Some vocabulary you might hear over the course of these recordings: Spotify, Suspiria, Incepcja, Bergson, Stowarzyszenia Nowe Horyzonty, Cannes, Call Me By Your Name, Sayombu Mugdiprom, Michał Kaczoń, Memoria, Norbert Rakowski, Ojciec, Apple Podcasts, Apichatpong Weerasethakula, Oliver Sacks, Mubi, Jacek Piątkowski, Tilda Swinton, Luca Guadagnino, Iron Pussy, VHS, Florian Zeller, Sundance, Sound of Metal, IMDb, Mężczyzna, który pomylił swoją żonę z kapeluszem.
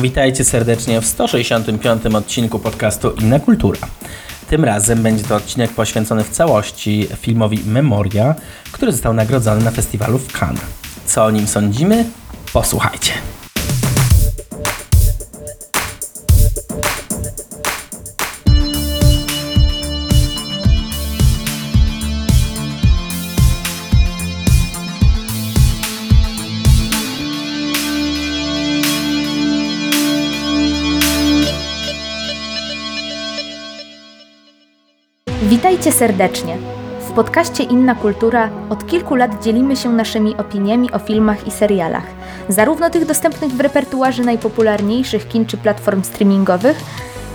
Witajcie serdecznie w 165. odcinku podcastu Inna Kultura. Tym razem będzie to odcinek poświęcony w całości filmowi Memoria, który został nagrodzony na festiwalu w Cannes. Co o nim sądzimy? Posłuchajcie. Witajcie serdecznie. W podcaście Inna Kultura od kilku lat dzielimy się naszymi opiniami o filmach i serialach, zarówno tych dostępnych w repertuarze najpopularniejszych kin czy platform streamingowych,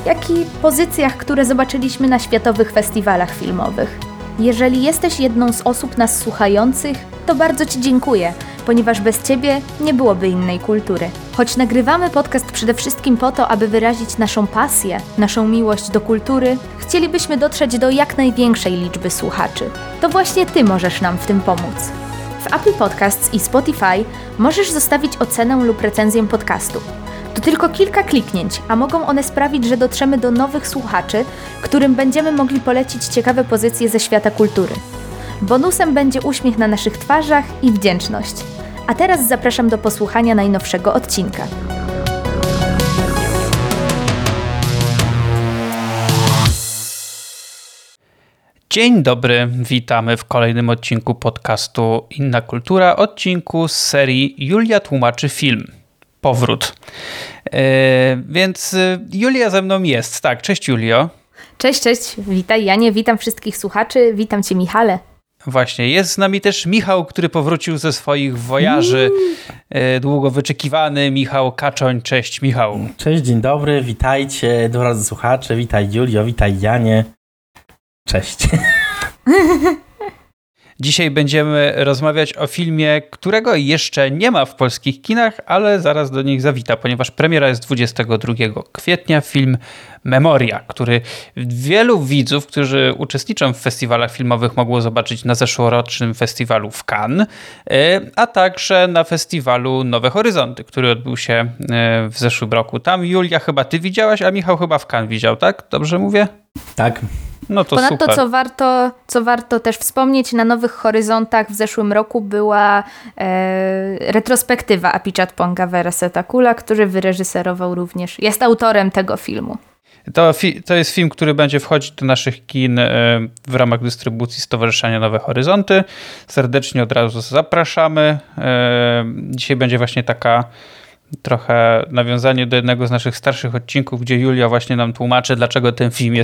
jak i pozycjach, które zobaczyliśmy na światowych festiwalach filmowych. Jeżeli jesteś jedną z osób nas słuchających, to bardzo Ci dziękuję, ponieważ bez Ciebie nie byłoby Innej Kultury. Choć nagrywamy podcast przede wszystkim po to, aby wyrazić naszą pasję, naszą miłość do kultury, chcielibyśmy dotrzeć do jak największej liczby słuchaczy. To właśnie Ty możesz nam w tym pomóc. W Apple Podcasts i Spotify możesz zostawić ocenę lub recenzję podcastu. To tylko kilka kliknięć, a mogą one sprawić, że dotrzemy do nowych słuchaczy, którym będziemy mogli polecić ciekawe pozycje ze świata kultury. Bonusem będzie uśmiech na naszych twarzach i wdzięczność. A teraz zapraszam do posłuchania najnowszego odcinka. Dzień dobry, witamy w kolejnym odcinku podcastu Inna Kultura, odcinku z serii Julia tłumaczy film. Powrót. Więc Julia ze mną jest, tak. Cześć Julio. Cześć, cześć. Witaj Janie, witam wszystkich słuchaczy. Witam Cię Michale. Właśnie, jest z nami też Michał, który powrócił ze swoich wojaży. Długo wyczekiwany Michał Kaczoń. Cześć Michał. Cześć, dzień dobry, witajcie drodzy słuchacze. Witaj Julio, witaj Janie. Cześć. Dzisiaj będziemy rozmawiać o filmie, którego jeszcze nie ma w polskich kinach, ale zaraz do nich zawita, ponieważ premiera jest 22 kwietnia. Film Memoria, który wielu widzów, którzy uczestniczą w festiwalach filmowych, mogło zobaczyć na zeszłorocznym festiwalu w Cannes, a także na festiwalu Nowe Horyzonty, który odbył się w zeszłym roku. Tam Julia chyba ty widziałaś, a Michał chyba w Cannes widział, tak? Dobrze mówię? Tak. No to ponadto, super. Co warto też wspomnieć, na Nowych Horyzontach w zeszłym roku była retrospektywa Apichatponga Weerasethakula, który wyreżyserował również, jest autorem tego filmu. To jest film, który będzie wchodzić do naszych kin w ramach dystrybucji Stowarzyszenia Nowe Horyzonty. Serdecznie od razu zapraszamy. Dzisiaj będzie właśnie taka trochę nawiązanie do jednego z naszych starszych odcinków, gdzie Julia właśnie nam tłumaczy, dlaczego ten film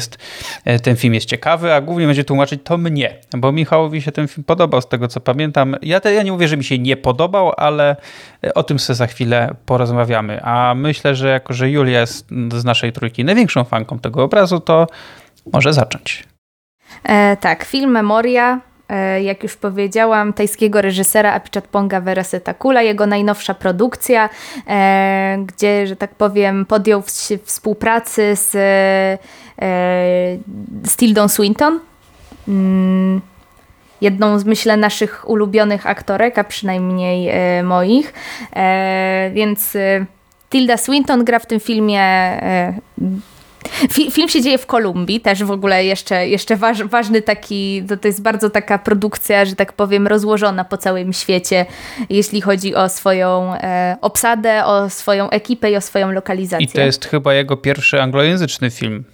jest ciekawy, a głównie będzie tłumaczyć to mnie, bo Michałowi się ten film podobał, z tego co pamiętam. Ja nie mówię, że mi się nie podobał, ale o tym sobie za chwilę porozmawiamy. A myślę, że jako, że Julia jest z naszej trójki największą fanką tego obrazu, to może zacząć. Tak, film Memoria, jak już powiedziałam, tajskiego reżysera Apichatponga Weerasethakula, jego najnowsza produkcja, gdzie, że tak powiem, podjął współpracę z Tildą Swinton, jedną z, myślę, naszych ulubionych aktorek, a przynajmniej moich, więc Tilda Swinton gra w tym filmie. Film się dzieje w Kolumbii, też w ogóle jeszcze ważny taki, to jest bardzo taka produkcja, że tak powiem, rozłożona po całym świecie, jeśli chodzi o swoją obsadę, o swoją ekipę i o swoją lokalizację. I to jest chyba jego pierwszy anglojęzyczny film.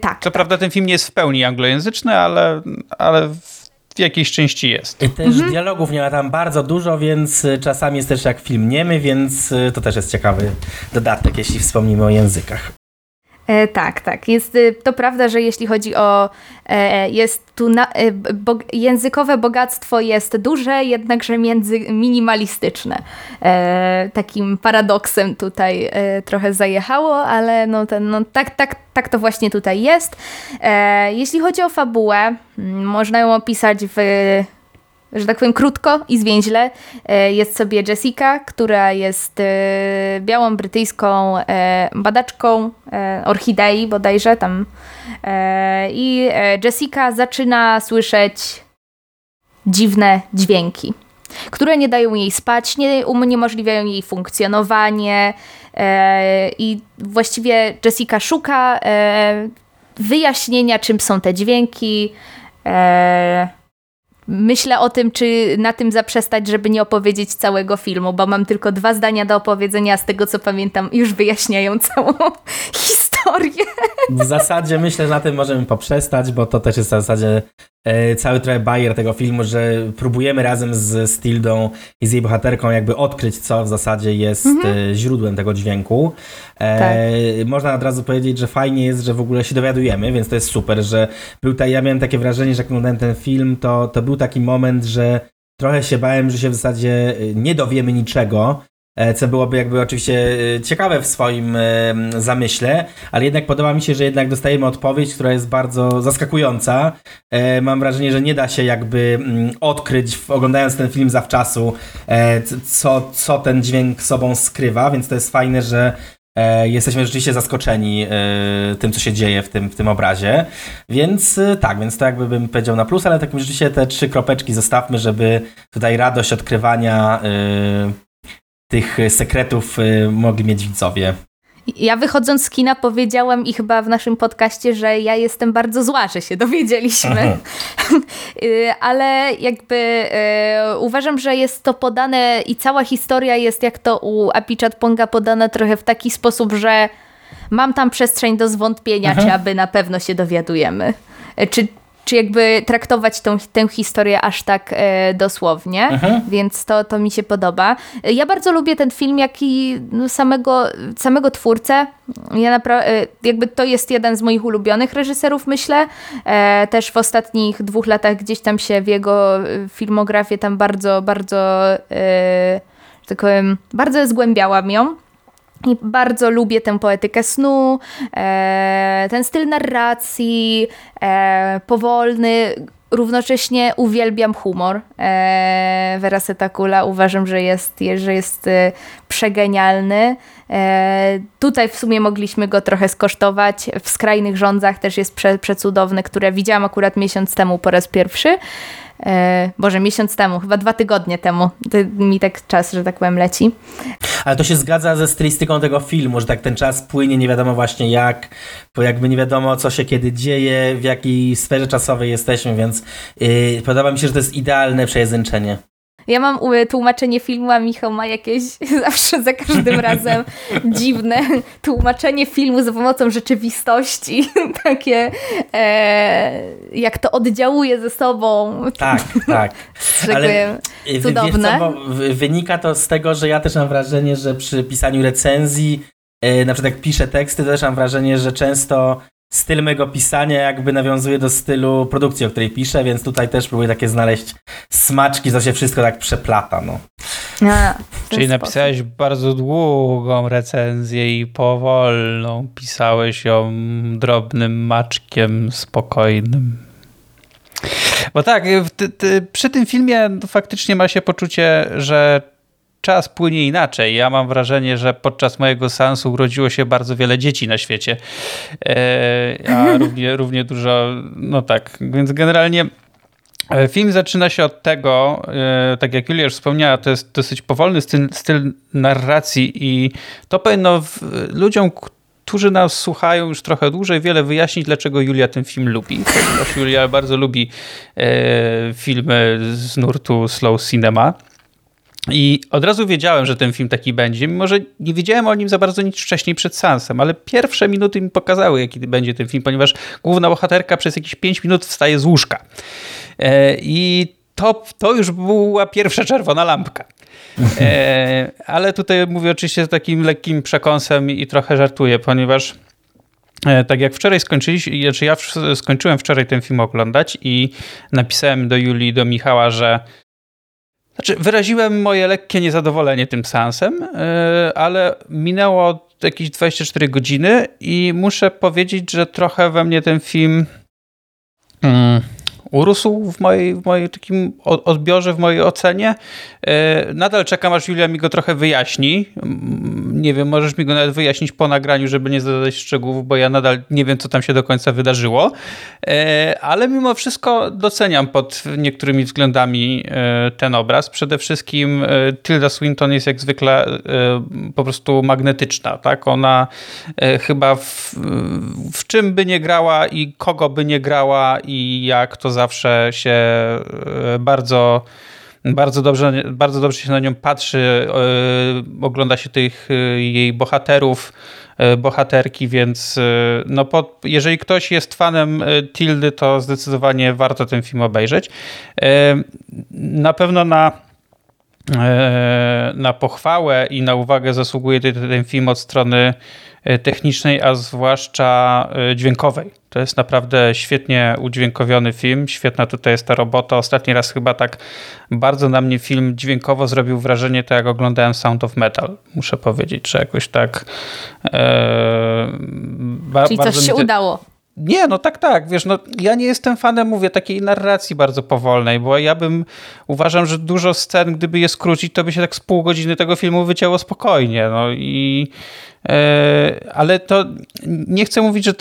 Tak. Co prawda ten film nie jest w pełni anglojęzyczny, ale w jakiejś części jest. I też dialogów nie ma tam bardzo dużo, więc czasami jest też jak film niemy, więc to też jest ciekawy dodatek, jeśli wspomnimy o językach. Tak. Jest to prawda, że jeśli chodzi o językowe bogactwo jest duże, jednakże minimalistyczne. Takim paradoksem tutaj trochę zajechało, ale tak to właśnie tutaj jest. Jeśli chodzi o fabułę, można ją opisać w, że tak powiem, krótko i zwięźle. Jest sobie Jessica, która jest białą brytyjską badaczką orchidei bodajże tam. I Jessica zaczyna słyszeć dziwne dźwięki. które nie dają jej spać, nie uniemożliwiają jej funkcjonowanie i właściwie Jessica szuka wyjaśnienia, czym są te dźwięki. Myślę o tym, czy na tym zaprzestać, żeby nie opowiedzieć całego filmu, bo mam tylko 2 zdania do opowiedzenia, a z tego co pamiętam już wyjaśniają całą historię. W zasadzie myślę, że na tym możemy poprzestać, bo to też jest w zasadzie cały trochę bajer tego filmu, że próbujemy razem z Tildą i z jej bohaterką jakby odkryć, co w zasadzie jest źródłem tego dźwięku. Tak. Można od razu powiedzieć, że fajnie jest, że w ogóle się dowiadujemy, więc to jest super, że ja miałem takie wrażenie, że jak oglądałem ten film, to był taki moment, że trochę się bałem, że się w zasadzie nie dowiemy niczego, co byłoby jakby oczywiście ciekawe w swoim zamyśle, ale jednak podoba mi się, że jednak dostajemy odpowiedź, która jest bardzo zaskakująca. Mam wrażenie, że nie da się jakby odkryć, oglądając ten film zawczasu, co ten dźwięk sobą skrywa, więc to jest fajne, że jesteśmy rzeczywiście zaskoczeni tym, co się dzieje w tym obrazie. Więc tak, więc to jakby bym powiedział na plus, ale tak rzeczywiście te 3 kropeczki zostawmy, żeby tutaj radość odkrywania tych sekretów mogli mieć widzowie. Ja wychodząc z kina powiedziałam i chyba w naszym podcaście, że ja jestem bardzo zła, że się dowiedzieliśmy. Ale jakby uważam, że jest to podane i cała historia jest, jak to u Apichatponga, podana trochę w taki sposób, że mam tam przestrzeń do zwątpienia, czy aby na pewno się dowiadujemy. Czy jakby traktować tę historię aż tak dosłownie, więc to mi się podoba. Ja bardzo lubię ten film, jak i samego twórcę. Ja jakby to jest jeden z moich ulubionych reżyserów, myślę. Też w ostatnich 2 latach gdzieś tam się w jego filmografię tam bardzo, bardzo, bardzo zgłębiałam ją. I bardzo lubię tę poetykę snu, ten styl narracji, powolny, równocześnie uwielbiam humor Weerasethakula, uważam, że jest przegenialny. Tutaj w sumie mogliśmy go trochę skosztować, w Skrajnych Rządzach też jest przecudowny, które widziałam akurat miesiąc temu po raz pierwszy. Boże, miesiąc temu, chyba 2 tygodnie temu. To mi tak czas, że tak powiem, leci. Ale to się zgadza ze stylistyką tego filmu, że tak ten czas płynie, nie wiadomo właśnie jak, bo jakby nie wiadomo, co się kiedy dzieje, w jakiej sferze czasowej jesteśmy, więc podoba mi się, że to jest idealne przejęzyczenie. Ja mam tłumaczenie filmu, a Michał ma jakieś zawsze za każdym razem dziwne tłumaczenie filmu za pomocą rzeczywistości. Takie jak to oddziałuje ze sobą. Tak, tak. Ale cudowne. Wynika to z tego, że ja też mam wrażenie, że przy pisaniu recenzji, na przykład jak piszę teksty, to też mam wrażenie, że często styl mego pisania jakby nawiązuje do stylu produkcji, o której piszę, więc tutaj też próbuję takie znaleźć smaczki, co się wszystko tak przeplata. No. Czyli napisałeś bardzo długą recenzję i powolną. Pisałeś ją drobnym maczkiem spokojnym. Bo tak, przy tym filmie faktycznie ma się poczucie, że czas płynie inaczej. Ja mam wrażenie, że podczas mojego seansu urodziło się bardzo wiele dzieci na świecie. A równie dużo, no tak. Więc generalnie film zaczyna się od tego, tak jak Julia już wspomniała, to jest dosyć powolny styl narracji i to powinno ludziom, którzy nas słuchają już trochę dłużej, wiele wyjaśnić, dlaczego Julia ten film lubi. Ponieważ Julia bardzo lubi filmy z nurtu slow cinema. I od razu wiedziałem, że ten film taki będzie, mimo że nie wiedziałem o nim za bardzo nic wcześniej przed seansem, ale pierwsze minuty mi pokazały, jaki będzie ten film, ponieważ główna bohaterka przez jakieś 5 minut wstaje z łóżka. I to już była pierwsza czerwona lampka. Ale tutaj mówię oczywiście z takim lekkim przekąsem i trochę żartuję, ponieważ tak jak wczoraj ja skończyłem wczoraj ten film oglądać i napisałem do Julii, do Michała, że wyraziłem moje lekkie niezadowolenie tym seansem, ale minęło jakieś 24 godziny i muszę powiedzieć, że trochę we mnie ten film urósł w mojej takim odbiorze, w mojej ocenie. Nadal czekam, aż Julia mi go trochę wyjaśni. Nie wiem, możesz mi go nawet wyjaśnić po nagraniu, żeby nie zadać szczegółów, bo ja nadal nie wiem, co tam się do końca wydarzyło. Ale mimo wszystko doceniam pod niektórymi względami ten obraz. Przede wszystkim Tilda Swinton jest jak zwykle po prostu magnetyczna. Tak? Ona chyba w czym by nie grała i kogo by nie grała i jak, to zawsze się bardzo dobrze się na nią patrzy. Ogląda się tych jej bohaterów, bohaterki, więc no jeżeli ktoś jest fanem Tildy, to zdecydowanie warto ten film obejrzeć. Na pewno na pochwałę i na uwagę zasługuje ten film od strony technicznej, a zwłaszcza dźwiękowej. To jest naprawdę świetnie udźwiękowiony film, świetna tutaj jest ta robota. Ostatni raz chyba tak bardzo na mnie film dźwiękowo zrobił wrażenie, to jak oglądałem Sound of Metal. Muszę powiedzieć, że jakoś tak... Czyli coś się udało. Nie, no tak, wiesz, no ja nie jestem fanem, mówię, takiej narracji bardzo powolnej, bo uważam, że dużo scen, gdyby je skrócić, to by się tak z pół godziny tego filmu wycięło spokojnie, no i ale to nie chcę mówić, że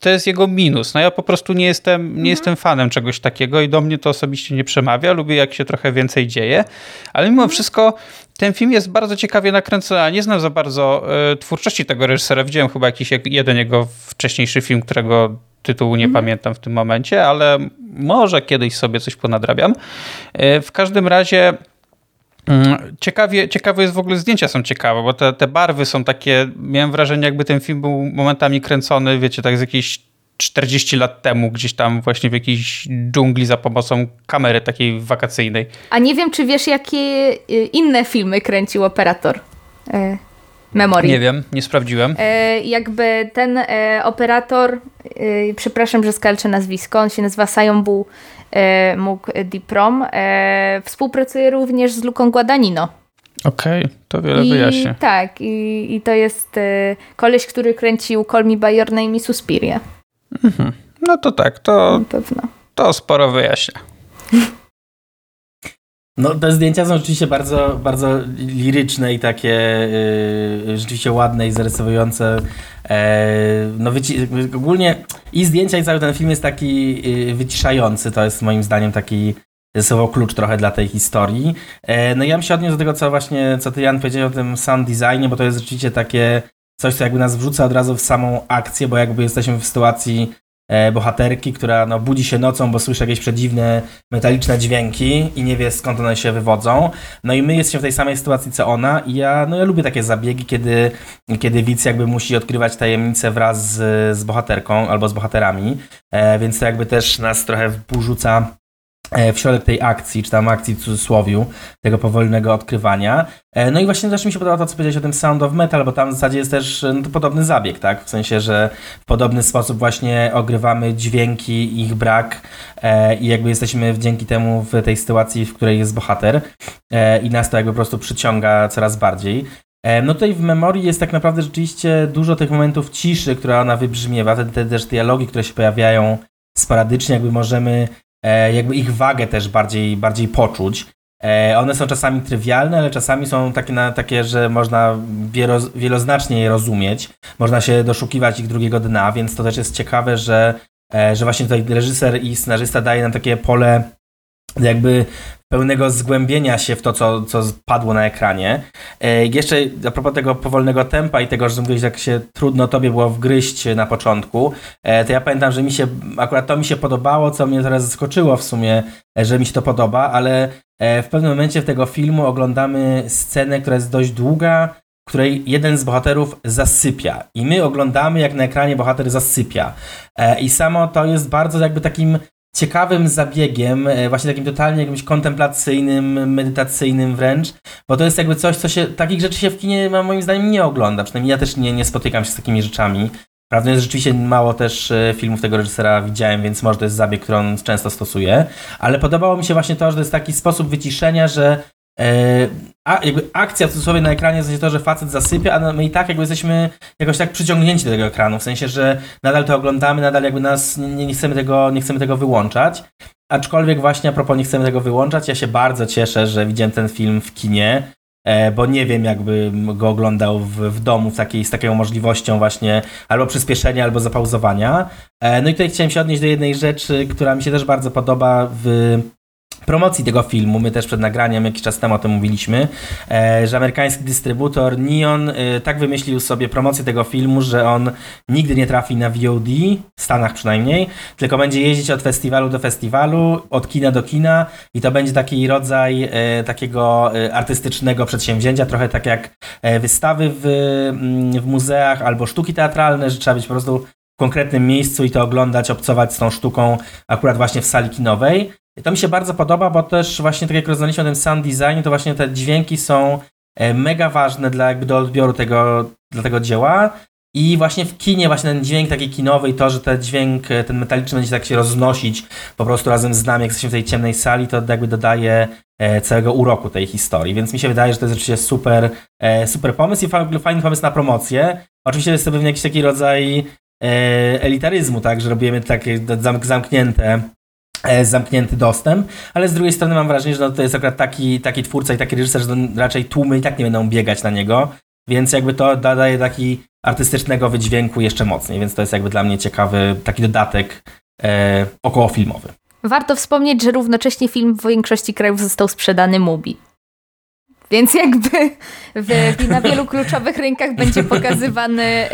to jest jego minus. No ja po prostu nie jestem fanem czegoś takiego i do mnie to osobiście nie przemawia. Lubię, jak się trochę więcej dzieje, ale mimo wszystko ten film jest bardzo ciekawie nakręcony. Ja nie znam za bardzo twórczości tego reżysera. Widziałem chyba jakiś jeden jego wcześniejszy film, którego tytułu nie pamiętam w tym momencie, ale może kiedyś sobie coś ponadrabiam. W każdym razie ciekawe jest w ogóle, zdjęcia są ciekawe, bo te barwy są takie, miałem wrażenie, jakby ten film był momentami kręcony, wiecie, tak z jakiejś 40 lat temu, gdzieś tam właśnie w jakiejś dżungli za pomocą kamery takiej wakacyjnej. A nie wiem, czy wiesz, jakie inne filmy kręcił operator Memorii. Nie wiem, nie sprawdziłem. Jakby ten operator, przepraszam, że skalczę nazwisko, on się nazywa Sayombu Mugdiprom, współpracuje również z Luką Guadagnino. Okej, to wiele wyjaśnia. Tak, i to jest koleś, który kręcił Call Me By Your Name i Suspirię. Mhm. No to tak, to sporo wyjaśnia. No te zdjęcia są rzeczywiście bardzo, bardzo liryczne i takie rzeczywiście ładne i zarysowujące. Ogólnie i zdjęcia, i cały ten film jest taki wyciszający. To jest moim zdaniem taki słowo klucz trochę dla tej historii. No ja bym się odniósł do tego, co ty, Jan, powiedziałeś o tym sound designie, bo to jest rzeczywiście takie coś, co jakby nas wrzuca od razu w samą akcję, bo jakby jesteśmy w sytuacji bohaterki, która no, budzi się nocą, bo słyszy jakieś przedziwne, metaliczne dźwięki i nie wie, skąd one się wywodzą. No i my jesteśmy w tej samej sytuacji, co ona i ja lubię takie zabiegi, kiedy widz jakby musi odkrywać tajemnice wraz z bohaterką albo z bohaterami, więc to jakby też nas trochę porzuca w środek tej akcji, czy tam akcji w cudzysłowiu, tego powolnego odkrywania. No i właśnie też mi się podoba to, co powiedziałeś o tym Sound of Metal, bo tam w zasadzie jest też no, to podobny zabieg, tak? W sensie, że w podobny sposób właśnie ogrywamy dźwięki, ich brak i jakby jesteśmy dzięki temu w tej sytuacji, w której jest bohater i nas to jakby po prostu przyciąga coraz bardziej. No tutaj w Memorii jest tak naprawdę rzeczywiście dużo tych momentów ciszy, która ona wybrzmiewa, te też dialogi, które się pojawiają sporadycznie, jakby możemy jakby ich wagę też bardziej poczuć. One są czasami trywialne, ale czasami są takie, że można wieloznacznie je rozumieć. Można się doszukiwać ich drugiego dna, więc to też jest ciekawe, że właśnie tutaj reżyser i scenarzysta daje nam takie pole jakby pełnego zgłębienia się w to, co padło na ekranie. Jeszcze a propos tego powolnego tempa i tego, że mówiłeś, jak się trudno tobie było wgryźć na początku, to ja pamiętam, że akurat to mi się podobało, co mnie teraz zaskoczyło w sumie, że mi się to podoba, ale w pewnym momencie tego filmu oglądamy scenę, która jest dość długa, w której jeden z bohaterów zasypia. I my oglądamy, jak na ekranie bohater zasypia. I samo to jest bardzo jakby takim ciekawym zabiegiem, właśnie takim totalnie jakimś kontemplacyjnym, medytacyjnym wręcz, bo to jest jakby coś, takich rzeczy się w kinie moim zdaniem nie ogląda, przynajmniej ja też nie spotykam się z takimi rzeczami. Prawdą jest, że rzeczywiście mało też filmów tego reżysera widziałem, więc może to jest zabieg, który on często stosuje, ale podobało mi się właśnie to, że to jest taki sposób wyciszenia, że Jakby akcja w cudzysłowie na ekranie, w sensie to, że facet zasypia, a my i tak jakby jesteśmy jakoś tak przyciągnięci do tego ekranu, w sensie, że nadal to oglądamy, nadal jakby nas nie chcemy tego wyłączać, aczkolwiek właśnie a propos nie chcemy tego wyłączać, ja się bardzo cieszę, że widziałem ten film w kinie, bo nie wiem, jakbym go oglądał w domu z taką możliwością właśnie albo przyspieszenia, albo zapauzowania. No i tutaj chciałem się odnieść do jednej rzeczy, która mi się też bardzo podoba w promocji tego filmu. My też przed nagraniem jakiś czas temu o tym mówiliśmy, że amerykański dystrybutor Neon tak wymyślił sobie promocję tego filmu, że on nigdy nie trafi na VOD, w Stanach przynajmniej, tylko będzie jeździć od festiwalu do festiwalu, od kina do kina i to będzie taki rodzaj takiego artystycznego przedsięwzięcia, trochę tak jak wystawy w muzeach albo sztuki teatralne, że trzeba być po prostu w konkretnym miejscu i to oglądać, obcować z tą sztuką akurat właśnie w sali kinowej. To mi się bardzo podoba, bo też właśnie tak jak rozmawialiśmy o tym sound designie, to właśnie te dźwięki są mega ważne do odbioru dla tego dzieła i właśnie w kinie właśnie ten dźwięk taki kinowy i to, że ten dźwięk, ten metaliczny będzie tak się roznosić po prostu razem z nami, jak jesteśmy w tej ciemnej sali, to jakby dodaje całego uroku tej historii, więc mi się wydaje, że to jest oczywiście super, super pomysł i fajny pomysł na promocję. Oczywiście jest to pewnie jakiś taki rodzaj elitaryzmu, tak, że robimy takie zamknięty dostęp, ale z drugiej strony mam wrażenie, że to jest akurat taki twórca i taki reżyser, że raczej tłumy i tak nie będą biegać na niego, więc jakby to daje taki artystycznego wydźwięku jeszcze mocniej, więc to jest jakby dla mnie ciekawy taki dodatek okołofilmowy. Warto wspomnieć, że równocześnie film w większości krajów został sprzedany Mubi. Więc jakby na wielu kluczowych rynkach będzie pokazywany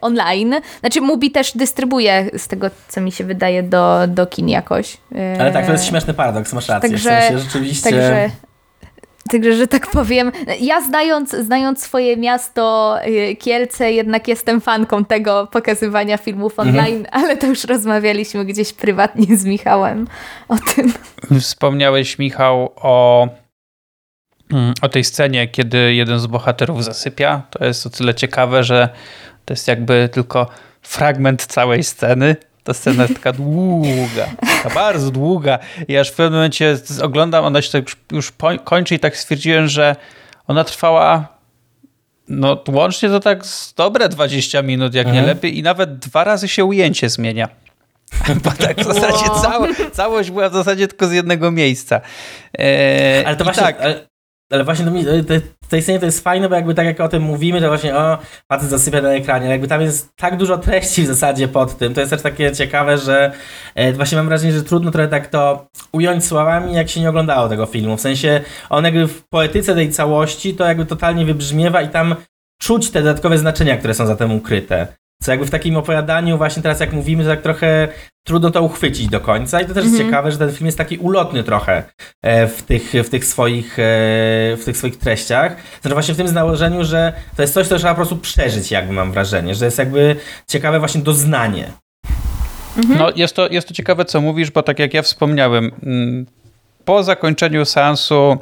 online. Znaczy Mubi też dystrybuuje, z tego co mi się wydaje, do kin jakoś. Ale tak, to jest śmieszny paradoks, masz rację. Także, w sensie rzeczywiście... Także, że tak powiem, ja znając swoje miasto Kielce, jednak jestem fanką tego pokazywania filmów online, ale to już rozmawialiśmy gdzieś prywatnie z Michałem o tym. Wspomniałeś, Michał, o tej scenie, kiedy jeden z bohaterów zasypia. To jest o tyle ciekawe, że to jest jakby tylko fragment całej sceny. Ta scena jest taka długa, taka bardzo długa. Ja aż w pewnym momencie oglądam, ona się tak już kończy i tak stwierdziłem, że ona trwała łącznie to tak dobre 20 minut, jak nie lepiej i nawet 2 razy się ujęcie zmienia. Bo tak w zasadzie całość była w zasadzie tylko z jednego miejsca. Ale to właśnie... Tak, ale właśnie w tej scenie to jest fajne, bo jakby tak jak o tym mówimy, to właśnie facet zasypia na ekranie, ale jakby tam jest tak dużo treści w zasadzie pod tym. To jest też takie ciekawe, że właśnie mam wrażenie, że trudno trochę tak to ująć słowami, jak się nie oglądało tego filmu. W sensie on jakby w poetyce tej całości to jakby totalnie wybrzmiewa i tam czuć te dodatkowe znaczenia, które są za tym ukryte. Co jakby w takim opowiadaniu właśnie teraz jak mówimy, to tak trochę trudno to uchwycić do końca i to też jest ciekawe, że ten film jest taki ulotny trochę w tych swoich treściach. Znaczy właśnie w tym założeniu, że to jest coś, co trzeba po prostu przeżyć, jakby mam wrażenie, że jest jakby ciekawe właśnie doznanie. No jest to ciekawe, co mówisz, bo tak jak ja wspomniałem, po zakończeniu seansu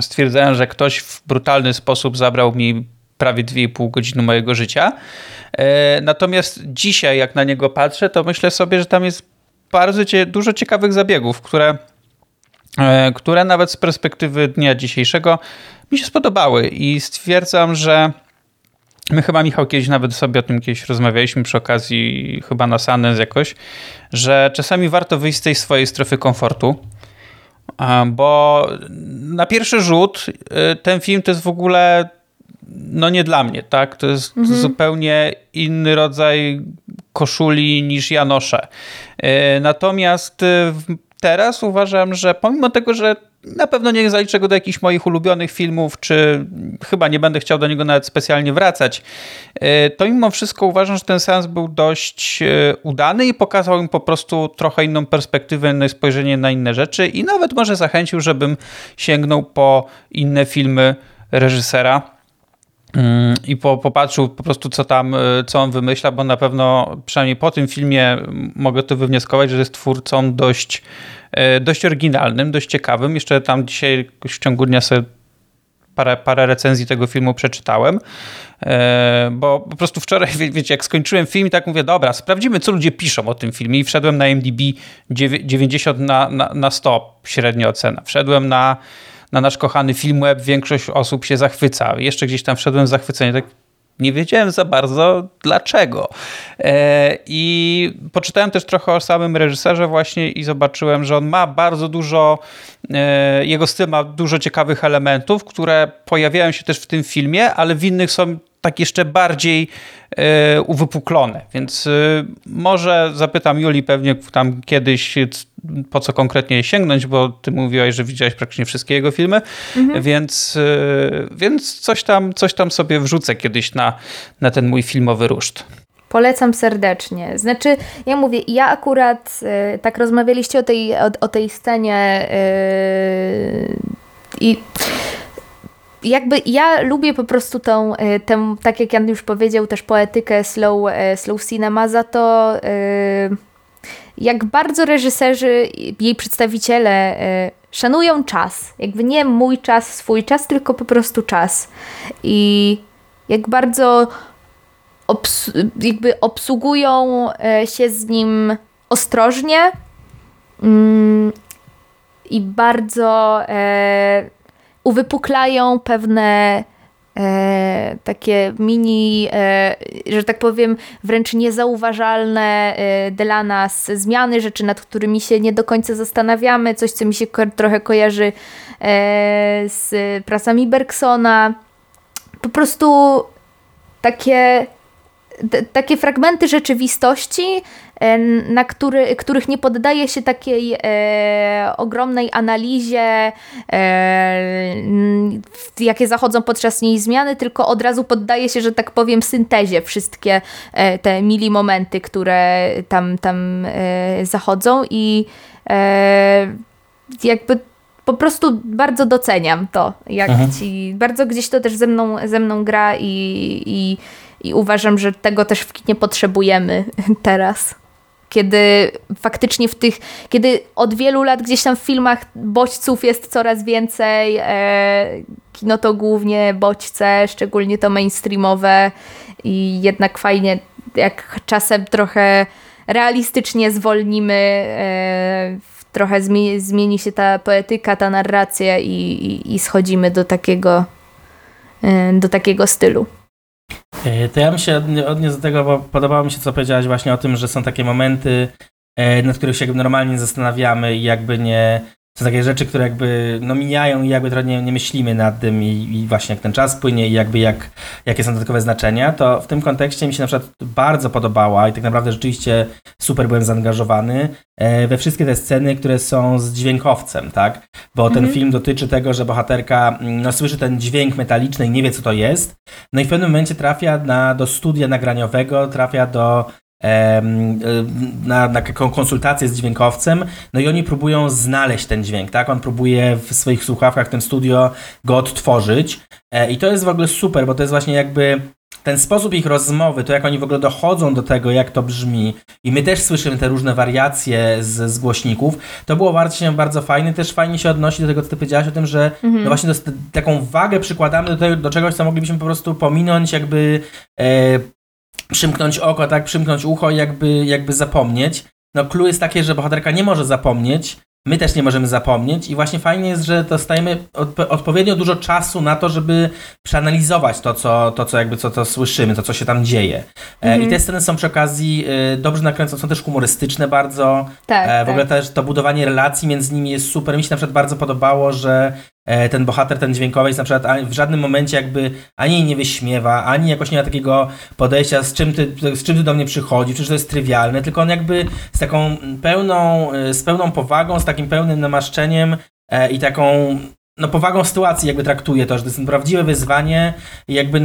stwierdzałem, że ktoś w brutalny sposób zabrał mi prawie 2,5 godziny mojego życia. Natomiast dzisiaj, jak na niego patrzę, to myślę sobie, że tam jest bardzo dużo ciekawych zabiegów, które nawet z perspektywy dnia dzisiejszego mi się spodobały i stwierdzam, że my chyba, Michał, kiedyś nawet sobie o tym kiedyś rozmawialiśmy przy okazji chyba na Sundance jakoś, że czasami warto wyjść z tej swojej strefy komfortu, bo na pierwszy rzut ten film to jest w ogóle nie dla mnie, tak? To jest zupełnie inny rodzaj koszuli niż ja noszę. Natomiast teraz uważam, że pomimo tego, że na pewno nie zaliczę go do jakichś moich ulubionych filmów, czy chyba nie będę chciał do niego nawet specjalnie wracać, to mimo wszystko uważam, że ten seans był dość udany i pokazał im po prostu trochę inną perspektywę, inne spojrzenie na inne rzeczy i nawet może zachęcił, żebym sięgnął po inne filmy reżysera i popatrzył po prostu, co on wymyśla, bo na pewno przynajmniej po tym filmie mogę to wywnioskować, że jest twórcą dość oryginalnym, dość ciekawym. Jeszcze tam dzisiaj w ciągu dnia sobie parę recenzji tego filmu przeczytałem, bo po prostu wczoraj, wiecie, jak skończyłem film i tak mówię, dobra, sprawdzimy, co ludzie piszą o tym filmie i wszedłem na IMDb 90 na 100 średnia ocena. Wszedłem na na nasz kochany film web większość osób się zachwyca. Jeszcze gdzieś tam wszedłem w zachwycenie, tak nie wiedziałem za bardzo dlaczego. I poczytałem też trochę o samym reżyserze właśnie i zobaczyłem, że on ma bardzo dużo, jego styl ma dużo ciekawych elementów, które pojawiają się też w tym filmie, ale w innych są tak jeszcze bardziej uwypuklone. Więc może zapytam Julii pewnie tam kiedyś, po co konkretnie sięgnąć, bo ty mówiłaś, że widziałaś praktycznie wszystkie jego filmy, więc coś tam sobie wrzucę kiedyś na ten mój filmowy ruszt. Polecam serdecznie. Znaczy, ja mówię, ja akurat, tak rozmawialiście o tej scenie i... Jakby ja lubię po prostu tę, tak jak Jan już powiedział, też poetykę slow cinema za to, jak bardzo reżyserzy, jej przedstawiciele szanują czas. Jakby nie mój czas, swój czas, tylko po prostu czas. I jak bardzo obsługują się z nim ostrożnie i bardzo... uwypuklają pewne takie mini, że tak powiem, wręcz niezauważalne dla nas zmiany, rzeczy, nad którymi się nie do końca zastanawiamy, coś, co mi się trochę kojarzy z pracami Bergsona. Po prostu takie fragmenty rzeczywistości, na których nie poddaje się takiej ogromnej analizie, jakie zachodzą podczas niej zmiany, tylko od razu poddaje się, że tak powiem, syntezie wszystkie te milimomenty, które tam zachodzą i jakby po prostu bardzo doceniam to, jak ci, bardzo gdzieś to też ze mną gra i uważam, że tego też w kinie potrzebujemy teraz. Kiedy faktycznie kiedy od wielu lat gdzieś tam w filmach bodźców jest coraz więcej, kino to głównie bodźce, szczególnie to mainstreamowe i jednak fajnie, jak czasem trochę realistycznie zwolnimy, trochę zmieni się ta poetyka, ta narracja i schodzimy do takiego stylu. To ja bym się odniósł do tego, bo podobało mi się, co powiedziałaś właśnie o tym, że są takie momenty, nad których się jakby normalnie nie zastanawiamy i jakby nie... Są takie rzeczy, które jakby no mijają i jakby trochę nie myślimy nad tym i właśnie jak ten czas płynie i jakby jakie są dodatkowe znaczenia, to w tym kontekście mi się na przykład bardzo podobała i tak naprawdę rzeczywiście super byłem zaangażowany we wszystkie te sceny, które są z dźwiękowcem, tak? Bo ten film dotyczy tego, że bohaterka słyszy ten dźwięk metaliczny i nie wie, co to jest. No i w pewnym momencie trafia do studia nagraniowego, trafia do... na konsultację z dźwiękowcem, no i oni próbują znaleźć ten dźwięk, tak? On próbuje w swoich słuchawkach w tym studio go odtworzyć i to jest w ogóle super, bo to jest właśnie jakby ten sposób ich rozmowy, to jak oni w ogóle dochodzą do tego, jak to brzmi i my też słyszymy te różne wariacje z głośników, to było bardzo fajne, też fajnie się odnosi do tego, co ty powiedziałaś o tym, że no właśnie taką wagę przykładamy do tego, do czegoś, co moglibyśmy po prostu pominąć, jakby przymknąć oko, tak, przymknąć ucho i jakby zapomnieć. No clue jest takie, że bohaterka nie może zapomnieć, my też nie możemy zapomnieć i właśnie fajnie jest, że dostajemy odpowiednio dużo czasu na to, żeby przeanalizować to, co słyszymy, to, co się tam dzieje. I te sceny są przy okazji dobrze nakręcone, są też humorystyczne bardzo. Tak, w ogóle też to budowanie relacji między nimi jest super. Mi się na przykład bardzo podobało, że ten bohater, ten dźwiękowiec na przykład w żadnym momencie jakby ani jej nie wyśmiewa, ani jakoś nie ma takiego podejścia, z czym ty do mnie przychodzi, czy to jest trywialne, tylko on jakby z taką pełną powagą, z takim pełnym namaszczeniem i taką powagą sytuacji jakby traktuje to, że to jest prawdziwe wyzwanie i jakby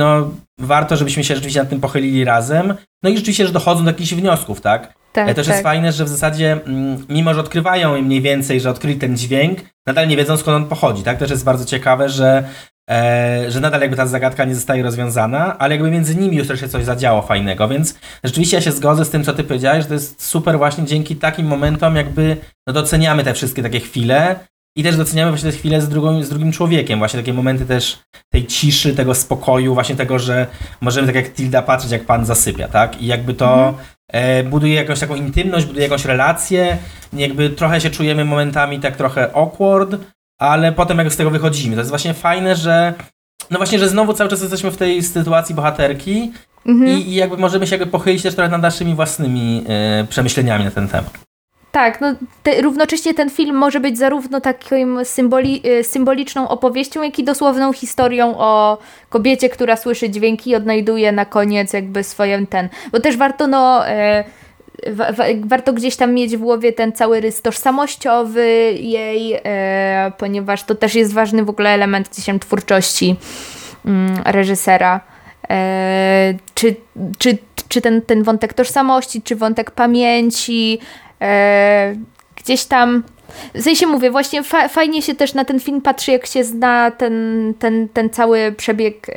warto, żebyśmy się rzeczywiście nad tym pochylili razem. No i rzeczywiście, że dochodzą do jakichś wniosków, tak? Tak, jest fajne, że w zasadzie, mimo że odkrywają mniej więcej, że odkryli ten dźwięk, nadal nie wiedzą, skąd on pochodzi, tak? Też jest bardzo ciekawe, że nadal jakby ta zagadka nie zostaje rozwiązana, ale jakby między nimi już też się coś zadziało fajnego, więc rzeczywiście ja się zgodzę z tym, co ty powiedziałeś, że to jest super właśnie dzięki takim momentom jakby doceniamy te wszystkie takie chwile i też doceniamy właśnie te chwile z drugim człowiekiem, właśnie takie momenty też tej ciszy, tego spokoju, właśnie tego, że możemy tak jak Tilda patrzeć, jak pan zasypia, tak? I jakby to buduje jakąś taką intymność, buduje jakąś relację, jakby trochę się czujemy momentami tak trochę awkward, ale potem jak z tego wychodzimy. To jest właśnie fajne, że no właśnie, że znowu cały czas jesteśmy w tej sytuacji bohaterki i jakby możemy się jakby pochylić też trochę nad naszymi własnymi przemyśleniami na ten temat. Tak, no równocześnie ten film może być zarówno takim symboliczną opowieścią, jak i dosłowną historią o kobiecie, która słyszy dźwięki i odnajduje na koniec jakby swoją ten. Bo też warto warto gdzieś tam mieć w głowie ten cały rys tożsamościowy jej, ponieważ to też jest ważny w ogóle element gdzieś tam twórczości reżysera. Czy ten wątek tożsamości, czy wątek pamięci, gdzieś tam, w sensie mówię, właśnie fajnie się też na ten film patrzy, jak się zna ten cały przebieg,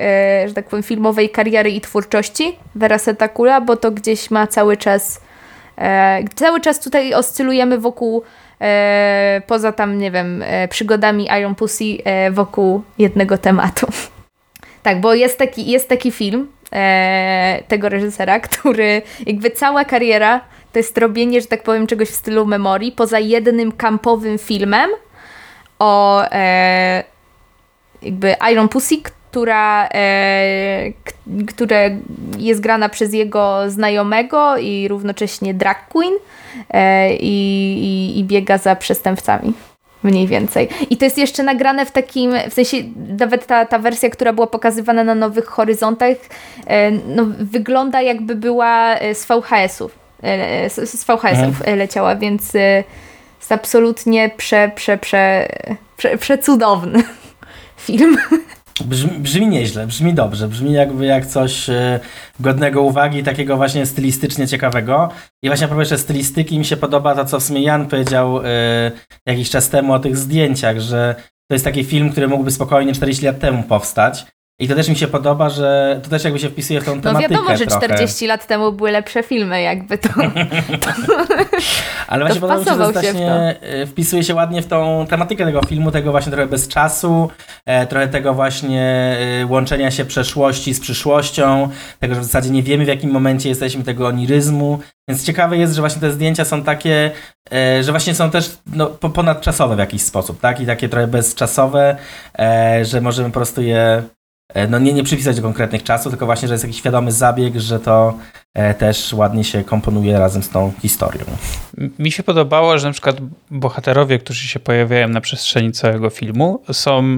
że tak powiem, filmowej kariery i twórczości Weerasethakula, bo to gdzieś ma cały czas tutaj oscylujemy wokół, poza tam, nie wiem, przygodami Iron Pussy, wokół jednego tematu. Tak, bo jest taki film tego reżysera, który jakby cała kariera to jest robienie, że tak powiem, czegoś w stylu Memorii, poza jednym kampowym filmem o jakby Iron Pussy, która jest grana przez jego znajomego i równocześnie drag queen i biega za przestępcami. Mniej więcej. I to jest jeszcze nagrane w takim, w sensie nawet ta wersja, która była pokazywana na Nowych Horyzontach, no, wygląda jakby była z VHS-ów. Z VHS-ów leciała, więc jest absolutnie przecudowny film. Brzmi nieźle, brzmi dobrze, brzmi jakby jak coś godnego uwagi, takiego właśnie stylistycznie ciekawego. I właśnie a propos jeszcze stylistyki, mi się podoba to, co w sumie Jan powiedział jakiś czas temu o tych zdjęciach, że to jest taki film, który mógłby spokojnie 40 lat temu powstać. I to też mi się podoba, że to też jakby się wpisuje w tą tematykę trochę. No wiadomo, że 40 lat temu były lepsze filmy, jakby to ale właśnie podoba mi się, że właśnie wpisuje się ładnie w tą tematykę tego filmu, tego właśnie trochę bez czasu, trochę tego właśnie łączenia się przeszłości z przyszłością, tego, że w zasadzie nie wiemy, w jakim momencie jesteśmy, tego oniryzmu. Więc ciekawe jest, że właśnie te zdjęcia są takie, że właśnie są też no, ponadczasowe w jakiś sposób, tak? I takie trochę bezczasowe, że możemy po prostu je no nie przypisać do konkretnych czasów, tylko właśnie, że jest jakiś świadomy zabieg, że to też ładnie się komponuje razem z tą historią. Mi się podobało, że na przykład bohaterowie, którzy się pojawiają na przestrzeni całego filmu, są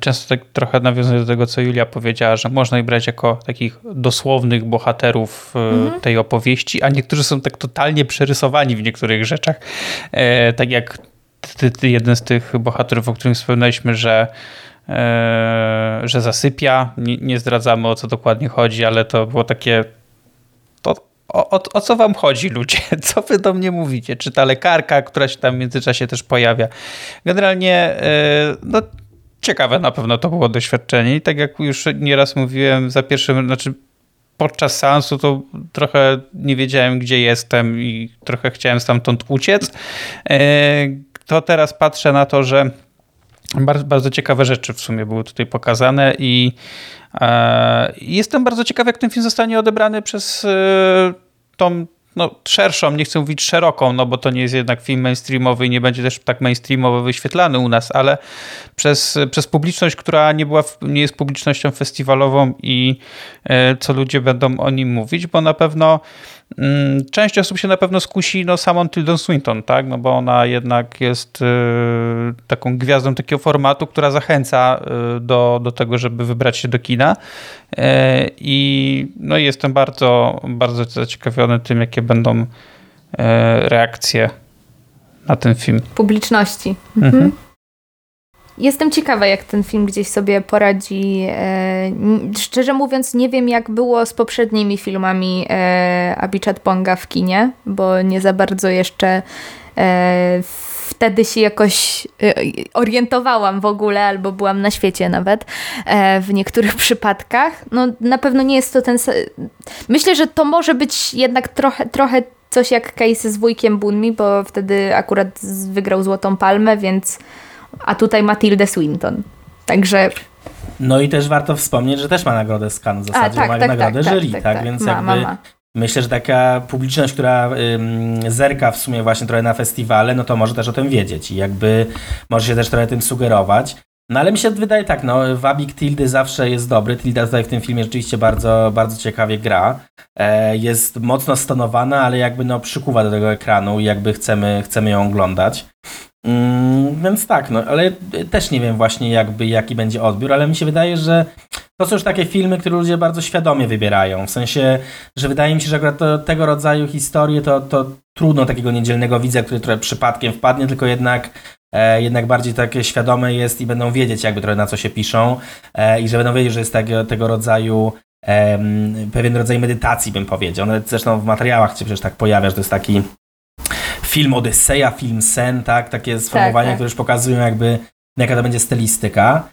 często tak trochę nawiązując do tego, co Julia powiedziała, że można ich brać jako takich dosłownych bohaterów tej opowieści, a niektórzy są tak totalnie przerysowani w niektórych rzeczach. Tak jak jeden z tych bohaterów, o którym wspominaliśmy, że zasypia. Nie zdradzamy, o co dokładnie chodzi, ale to było takie o co wam chodzi, ludzie? Co wy do mnie mówicie? Czy ta lekarka, która się tam w międzyczasie też pojawia? Generalnie no, ciekawe na pewno to było doświadczenie i tak jak już nieraz mówiłem podczas seansu to trochę nie wiedziałem, gdzie jestem i trochę chciałem stamtąd uciec. To teraz patrzę na to, że bardzo, bardzo ciekawe rzeczy w sumie były tutaj pokazane i jestem bardzo ciekaw, jak ten film zostanie odebrany przez tą szerszą, nie chcę mówić szeroką, no bo to nie jest jednak film mainstreamowy i nie będzie też tak mainstreamowo wyświetlany u nas, ale przez publiczność, która nie jest publicznością festiwalową i co ludzie będą o nim mówić, bo na pewno część osób się na pewno skusi samą Tildą Swinton, tak? No bo ona jednak jest taką gwiazdą takiego formatu, która zachęca do tego, żeby wybrać się do kina i jestem bardzo, bardzo zaciekawiony tym, jakie będą reakcje na ten film. Publiczności. Mhm. Jestem ciekawa, jak ten film gdzieś sobie poradzi. Szczerze mówiąc, nie wiem, jak było z poprzednimi filmami Apichatponga w kinie, bo nie za bardzo jeszcze wtedy się jakoś orientowałam w ogóle, albo byłam na świecie nawet w niektórych przypadkach. No, na pewno nie jest to ten... Myślę, że to może być jednak trochę coś jak Case z wujkiem Bunmi, bo wtedy akurat wygrał Złotą Palmę, więc... A tutaj ma Tildę Swinton. Także... No i też warto wspomnieć, że też ma nagrodę z Cannes w zasadzie. Ma nagrodę jury, tak, więc jakby... Myślę, że taka publiczność, która zerka w sumie właśnie trochę na festiwale, no to może też o tym wiedzieć i jakby może się też trochę tym sugerować. No ale mi się wydaje tak, no wabik Tildy zawsze jest dobry. Tilda tutaj w tym filmie rzeczywiście bardzo, bardzo ciekawie gra. Jest mocno stonowana, ale jakby no przykuwa do tego ekranu i jakby chcemy ją oglądać. Więc tak, no ale też nie wiem właśnie jakby jaki będzie odbiór, ale mi się wydaje, że to są już takie filmy, które ludzie bardzo świadomie wybierają. W sensie, że wydaje mi się, że akurat tego rodzaju historie to trudno takiego niedzielnego widza, który trochę przypadkiem wpadnie, tylko jednak bardziej takie świadome jest i będą wiedzieć jakby trochę na co się piszą i że będą wiedzieć, że jest tego rodzaju pewien rodzaj medytacji, bym powiedział. Nawet zresztą w materiałach się przecież tak pojawia, że to jest taki film Odyseja, film Sen, tak? Takie sformułowania, które już pokazują jakby jaka to będzie stylistyka.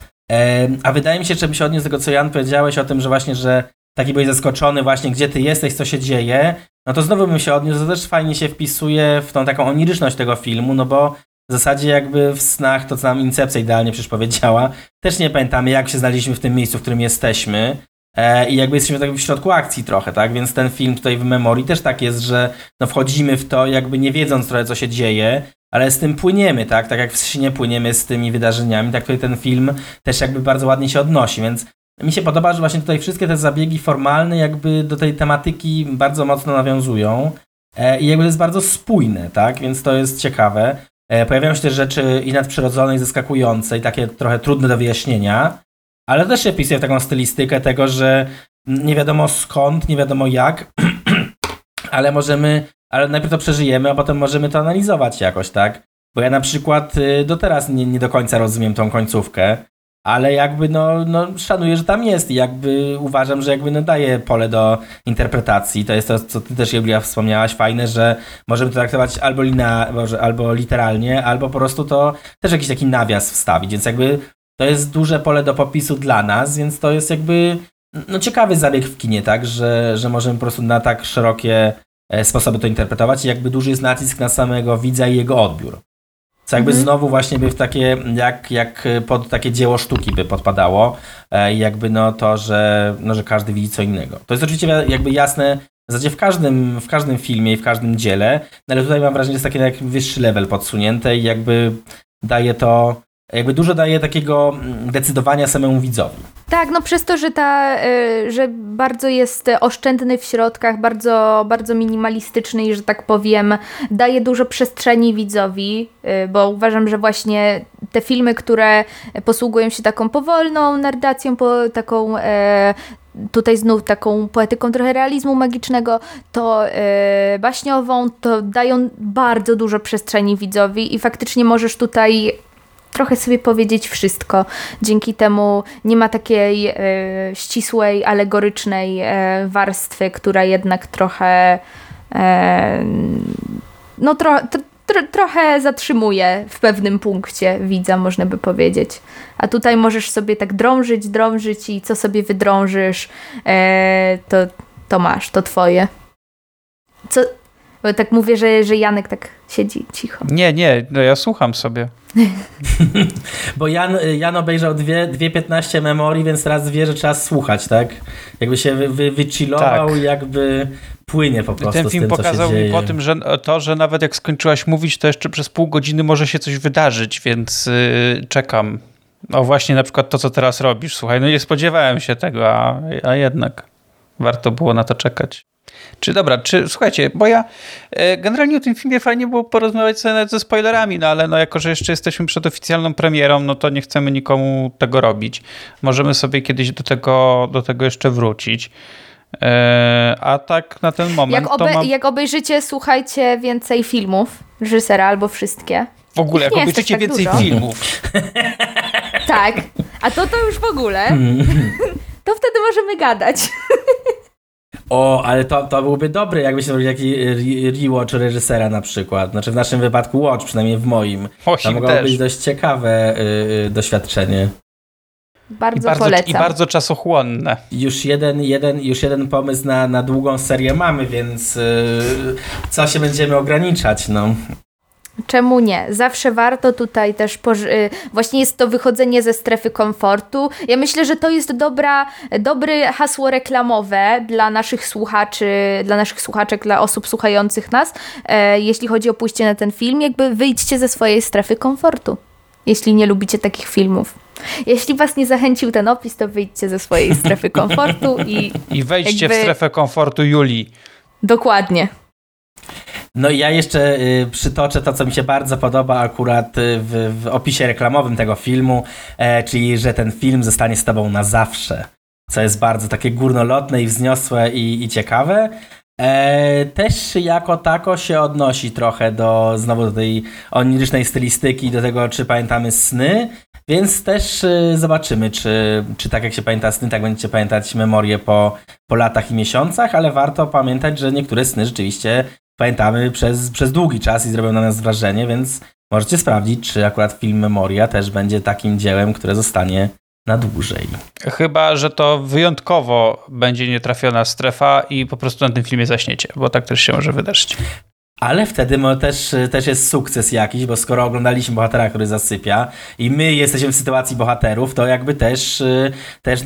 A wydaje mi się, żebym się odniósł do tego, co Jan powiedziałeś o tym, że właśnie, że taki byłeś zaskoczony właśnie, gdzie ty jesteś, co się dzieje, no to znowu bym się odniósł, to też fajnie się wpisuje w tą taką oniryczność tego filmu, no bo w zasadzie jakby w snach, to co nam Incepcja idealnie przecież powiedziała, też nie pamiętamy jak się znaleźliśmy w tym miejscu, w którym jesteśmy i jakby jesteśmy tak w środku akcji trochę, tak, więc ten film tutaj w Memorii też tak jest, że no wchodzimy w to jakby nie wiedząc trochę co się dzieje, ale z tym płyniemy, tak? Tak jak w śnie płyniemy z tymi wydarzeniami, tak tutaj ten film też jakby bardzo ładnie się odnosi, więc mi się podoba, że właśnie tutaj wszystkie te zabiegi formalne jakby do tej tematyki bardzo mocno nawiązują i jakby to jest bardzo spójne, tak? Więc to jest ciekawe. Pojawiają się też rzeczy i nadprzyrodzone, i zaskakujące, i takie trochę trudne do wyjaśnienia, ale też się wpisuje w taką stylistykę tego, że nie wiadomo skąd, nie wiadomo jak, ale najpierw to przeżyjemy, a potem możemy to analizować jakoś, tak? Bo ja na przykład do teraz nie do końca rozumiem tą końcówkę, ale jakby no szanuję, że tam jest i jakby uważam, że jakby no daje pole do interpretacji. To jest to, co ty też, Julia, wspomniałaś, fajne, że możemy to traktować albo literalnie, albo po prostu to też jakiś taki nawias wstawić, więc jakby to jest duże pole do popisu dla nas, więc to jest jakby no ciekawy zabieg w kinie, tak? Że możemy po prostu na tak szerokie sposoby to interpretować i jakby duży jest nacisk na samego widza i jego odbiór. Co jakby znowu właśnie by w takie, jak pod takie dzieło sztuki by podpadało i jakby no to, że każdy widzi co innego. To jest oczywiście jakby jasne w zasadzie w każdym filmie i w każdym dziele, no ale tutaj mam wrażenie, że jest taki jak wyższy level podsunięte i jakby daje to jakby dużo daje takiego decydowania samemu widzowi. Tak, no przez to, że bardzo jest oszczędny w środkach, bardzo, bardzo minimalistyczny i, że tak powiem, daje dużo przestrzeni widzowi, bo uważam, że właśnie te filmy, które posługują się taką powolną narracją, taką tutaj znów taką poetyką trochę realizmu magicznego, to baśniową, to dają bardzo dużo przestrzeni widzowi i faktycznie możesz tutaj trochę sobie powiedzieć wszystko. Dzięki temu nie ma takiej ścisłej, alegorycznej warstwy, która jednak trochę trochę zatrzymuje w pewnym punkcie widza, można by powiedzieć. A tutaj możesz sobie tak drążyć i co sobie wydrążysz, to masz, to twoje. Co? Bo tak mówię, że Janek tak siedzi cicho. Nie, no ja słucham sobie. Bo Jan obejrzał 2:15 Memorii, więc teraz wie, że trzeba słuchać, tak? Jakby się wychillował, tak. Jakby płynie po prostu. Ten film pokazał mi po tym, że nawet jak skończyłaś mówić, to jeszcze przez pół godziny może się coś wydarzyć, więc czekam. O właśnie, na przykład to, co teraz robisz. Słuchaj, no nie spodziewałem się tego, a jednak warto było na to czekać. Słuchajcie, bo ja generalnie o tym filmie fajnie było porozmawiać sobie nawet ze spoilerami, no ale no jako, że jeszcze jesteśmy przed oficjalną premierą, no to nie chcemy nikomu tego robić. Możemy sobie kiedyś do tego jeszcze wrócić. A tak na ten moment jak obejrzycie, słuchajcie więcej filmów reżysera albo wszystkie. W ogóle, jak obejrzycie więcej filmów. Tak, a to już w ogóle. To wtedy możemy gadać. O, ale to byłby dobry, jakby się zrobił taki rewatch reżysera na przykład. Znaczy w naszym wypadku watch, przynajmniej w moim. To mogło być dość ciekawe doświadczenie. Bardzo polecam. I bardzo czasochłonne. Już jeden pomysł na długą serię mamy, więc co się będziemy ograniczać, no. Czemu nie? Zawsze warto tutaj też właśnie jest to wychodzenie ze strefy komfortu. Ja myślę, że to jest dobre hasło reklamowe dla naszych słuchaczy, dla naszych słuchaczek, dla osób słuchających nas. Jeśli chodzi o pójście na ten film, jakby wyjdźcie ze swojej strefy komfortu, jeśli nie lubicie takich filmów. Jeśli was nie zachęcił ten opis, to wyjdźcie ze swojej strefy komfortu i wejdźcie w strefę komfortu Julii. Dokładnie. No i ja jeszcze przytoczę to, co mi się bardzo podoba akurat w opisie reklamowym tego filmu, czyli że ten film zostanie z tobą na zawsze, co jest bardzo takie górnolotne i wzniosłe i ciekawe. Też jako tako się odnosi trochę do, znowu do tej onirycznej stylistyki, do tego, czy pamiętamy sny, więc też zobaczymy, czy tak jak się pamięta sny, tak będziecie pamiętać memorię po latach i miesiącach, ale warto pamiętać, że niektóre sny rzeczywiście pamiętamy przez długi czas i zrobią na nas wrażenie, więc możecie sprawdzić, czy akurat film Memoria też będzie takim dziełem, które zostanie na dłużej. Chyba że to wyjątkowo będzie nietrafiona strefa i po prostu na tym filmie zaśniecie, bo tak też się może wydarzyć. Ale wtedy też jest sukces jakiś, bo skoro oglądaliśmy bohatera, który zasypia i my jesteśmy w sytuacji bohaterów, to jakby też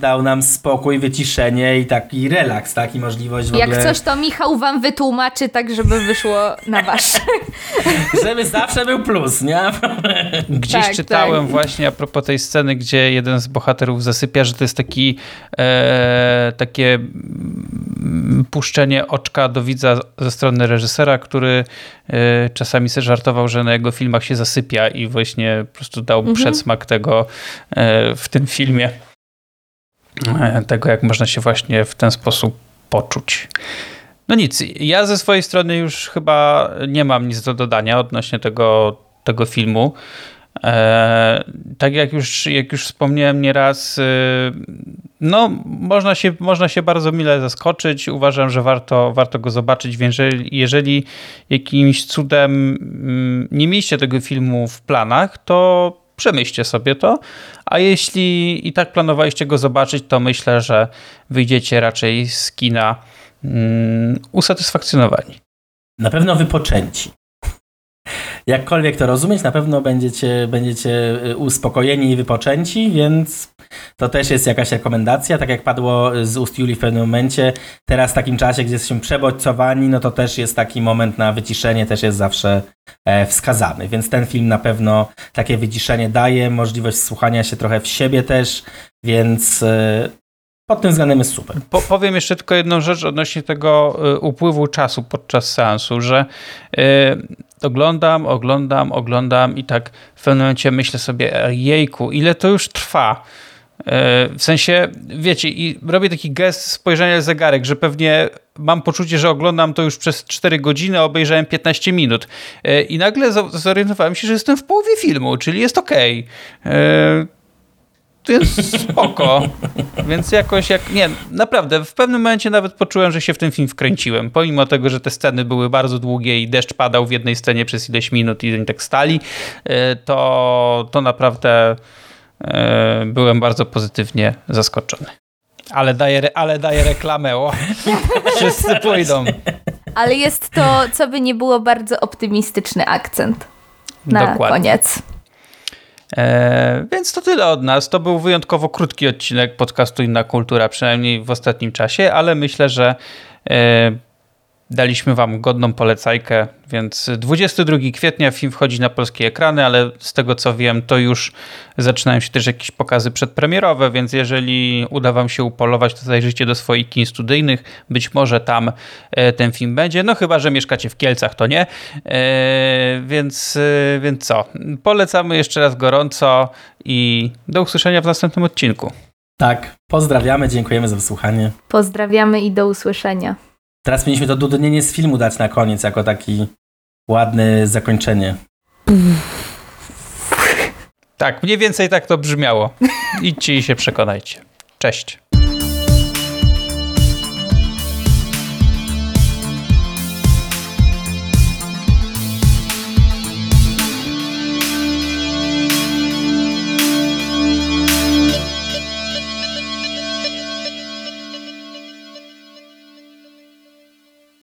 dał nam spokój, wyciszenie i taki relaks, tak? I możliwość w ogóle... Jak coś, to Michał wam wytłumaczy tak, żeby wyszło na wasze. Żeby zawsze był plus, nie? Gdzieś tak, czytałem tak. Właśnie a propos tej sceny, gdzie jeden z bohaterów zasypia, że to jest takie puszczenie oczka do widza ze strony reżysera, który czasami sobie żartował, że na jego filmach się zasypia i właśnie po prostu dał przedsmak tego w tym filmie. Tego, jak można się właśnie w ten sposób poczuć. No nic, ja ze swojej strony już chyba nie mam nic do dodania odnośnie tego filmu. Tak jak już wspomniałem nieraz, no można się bardzo mile zaskoczyć. Uważam, że warto go zobaczyć, więc jeżeli jakimś cudem nie mieliście tego filmu w planach, to przemyślcie sobie to, a jeśli i tak planowaliście go zobaczyć, to myślę, że wyjdziecie raczej z kina usatysfakcjonowani. Na pewno wypoczęci. Jakkolwiek to rozumieć, na pewno będziecie uspokojeni i wypoczęci, więc to też jest jakaś rekomendacja. Tak jak padło z ust Julii w pewnym momencie, teraz w takim czasie, gdzie jesteśmy przebodźcowani, no to też jest taki moment na wyciszenie, też jest zawsze wskazany. Więc ten film na pewno takie wyciszenie daje, możliwość wsłuchania się trochę w siebie też, więc... Pod tym względem jest super. Powiem jeszcze tylko jedną rzecz odnośnie tego upływu czasu podczas seansu, że oglądam i tak w pewnym momencie myślę sobie, jejku, ile to już trwa. W sensie, wiecie, i robię taki gest spojrzenia w zegarek, że pewnie mam poczucie, że oglądam to już przez 4 godziny, a obejrzałem 15 minut. I nagle zorientowałem się, że jestem w połowie filmu, czyli jest okej. To jest spoko, więc jakoś naprawdę w pewnym momencie nawet poczułem, że się w ten film wkręciłem, pomimo tego, że te sceny były bardzo długie i deszcz padał w jednej scenie przez ileś minut i oni tak stali, to naprawdę byłem bardzo pozytywnie zaskoczony. Ale daję reklamę, wszyscy pójdą. Ale jest to, co by nie było, bardzo optymistyczny akcent na koniec. Więc to tyle od nas. To był wyjątkowo krótki odcinek podcastu Inna Kultura, przynajmniej w ostatnim czasie, ale myślę, że daliśmy wam godną polecajkę, więc 22 kwietnia film wchodzi na polskie ekrany, ale z tego co wiem, to już zaczynają się też jakieś pokazy przedpremierowe, więc jeżeli uda wam się upolować, to zajrzyjcie do swoich kin studyjnych, być może tam ten film będzie, no chyba że mieszkacie w Kielcach, to nie, więc co, polecamy jeszcze raz gorąco i do usłyszenia w następnym odcinku. Tak, pozdrawiamy, dziękujemy za wysłuchanie. Pozdrawiamy i do usłyszenia. Teraz mieliśmy to dudnienie z filmu dać na koniec, jako taki ładne zakończenie. Tak, mniej więcej tak to brzmiało. Idźcie i się przekonajcie. Cześć.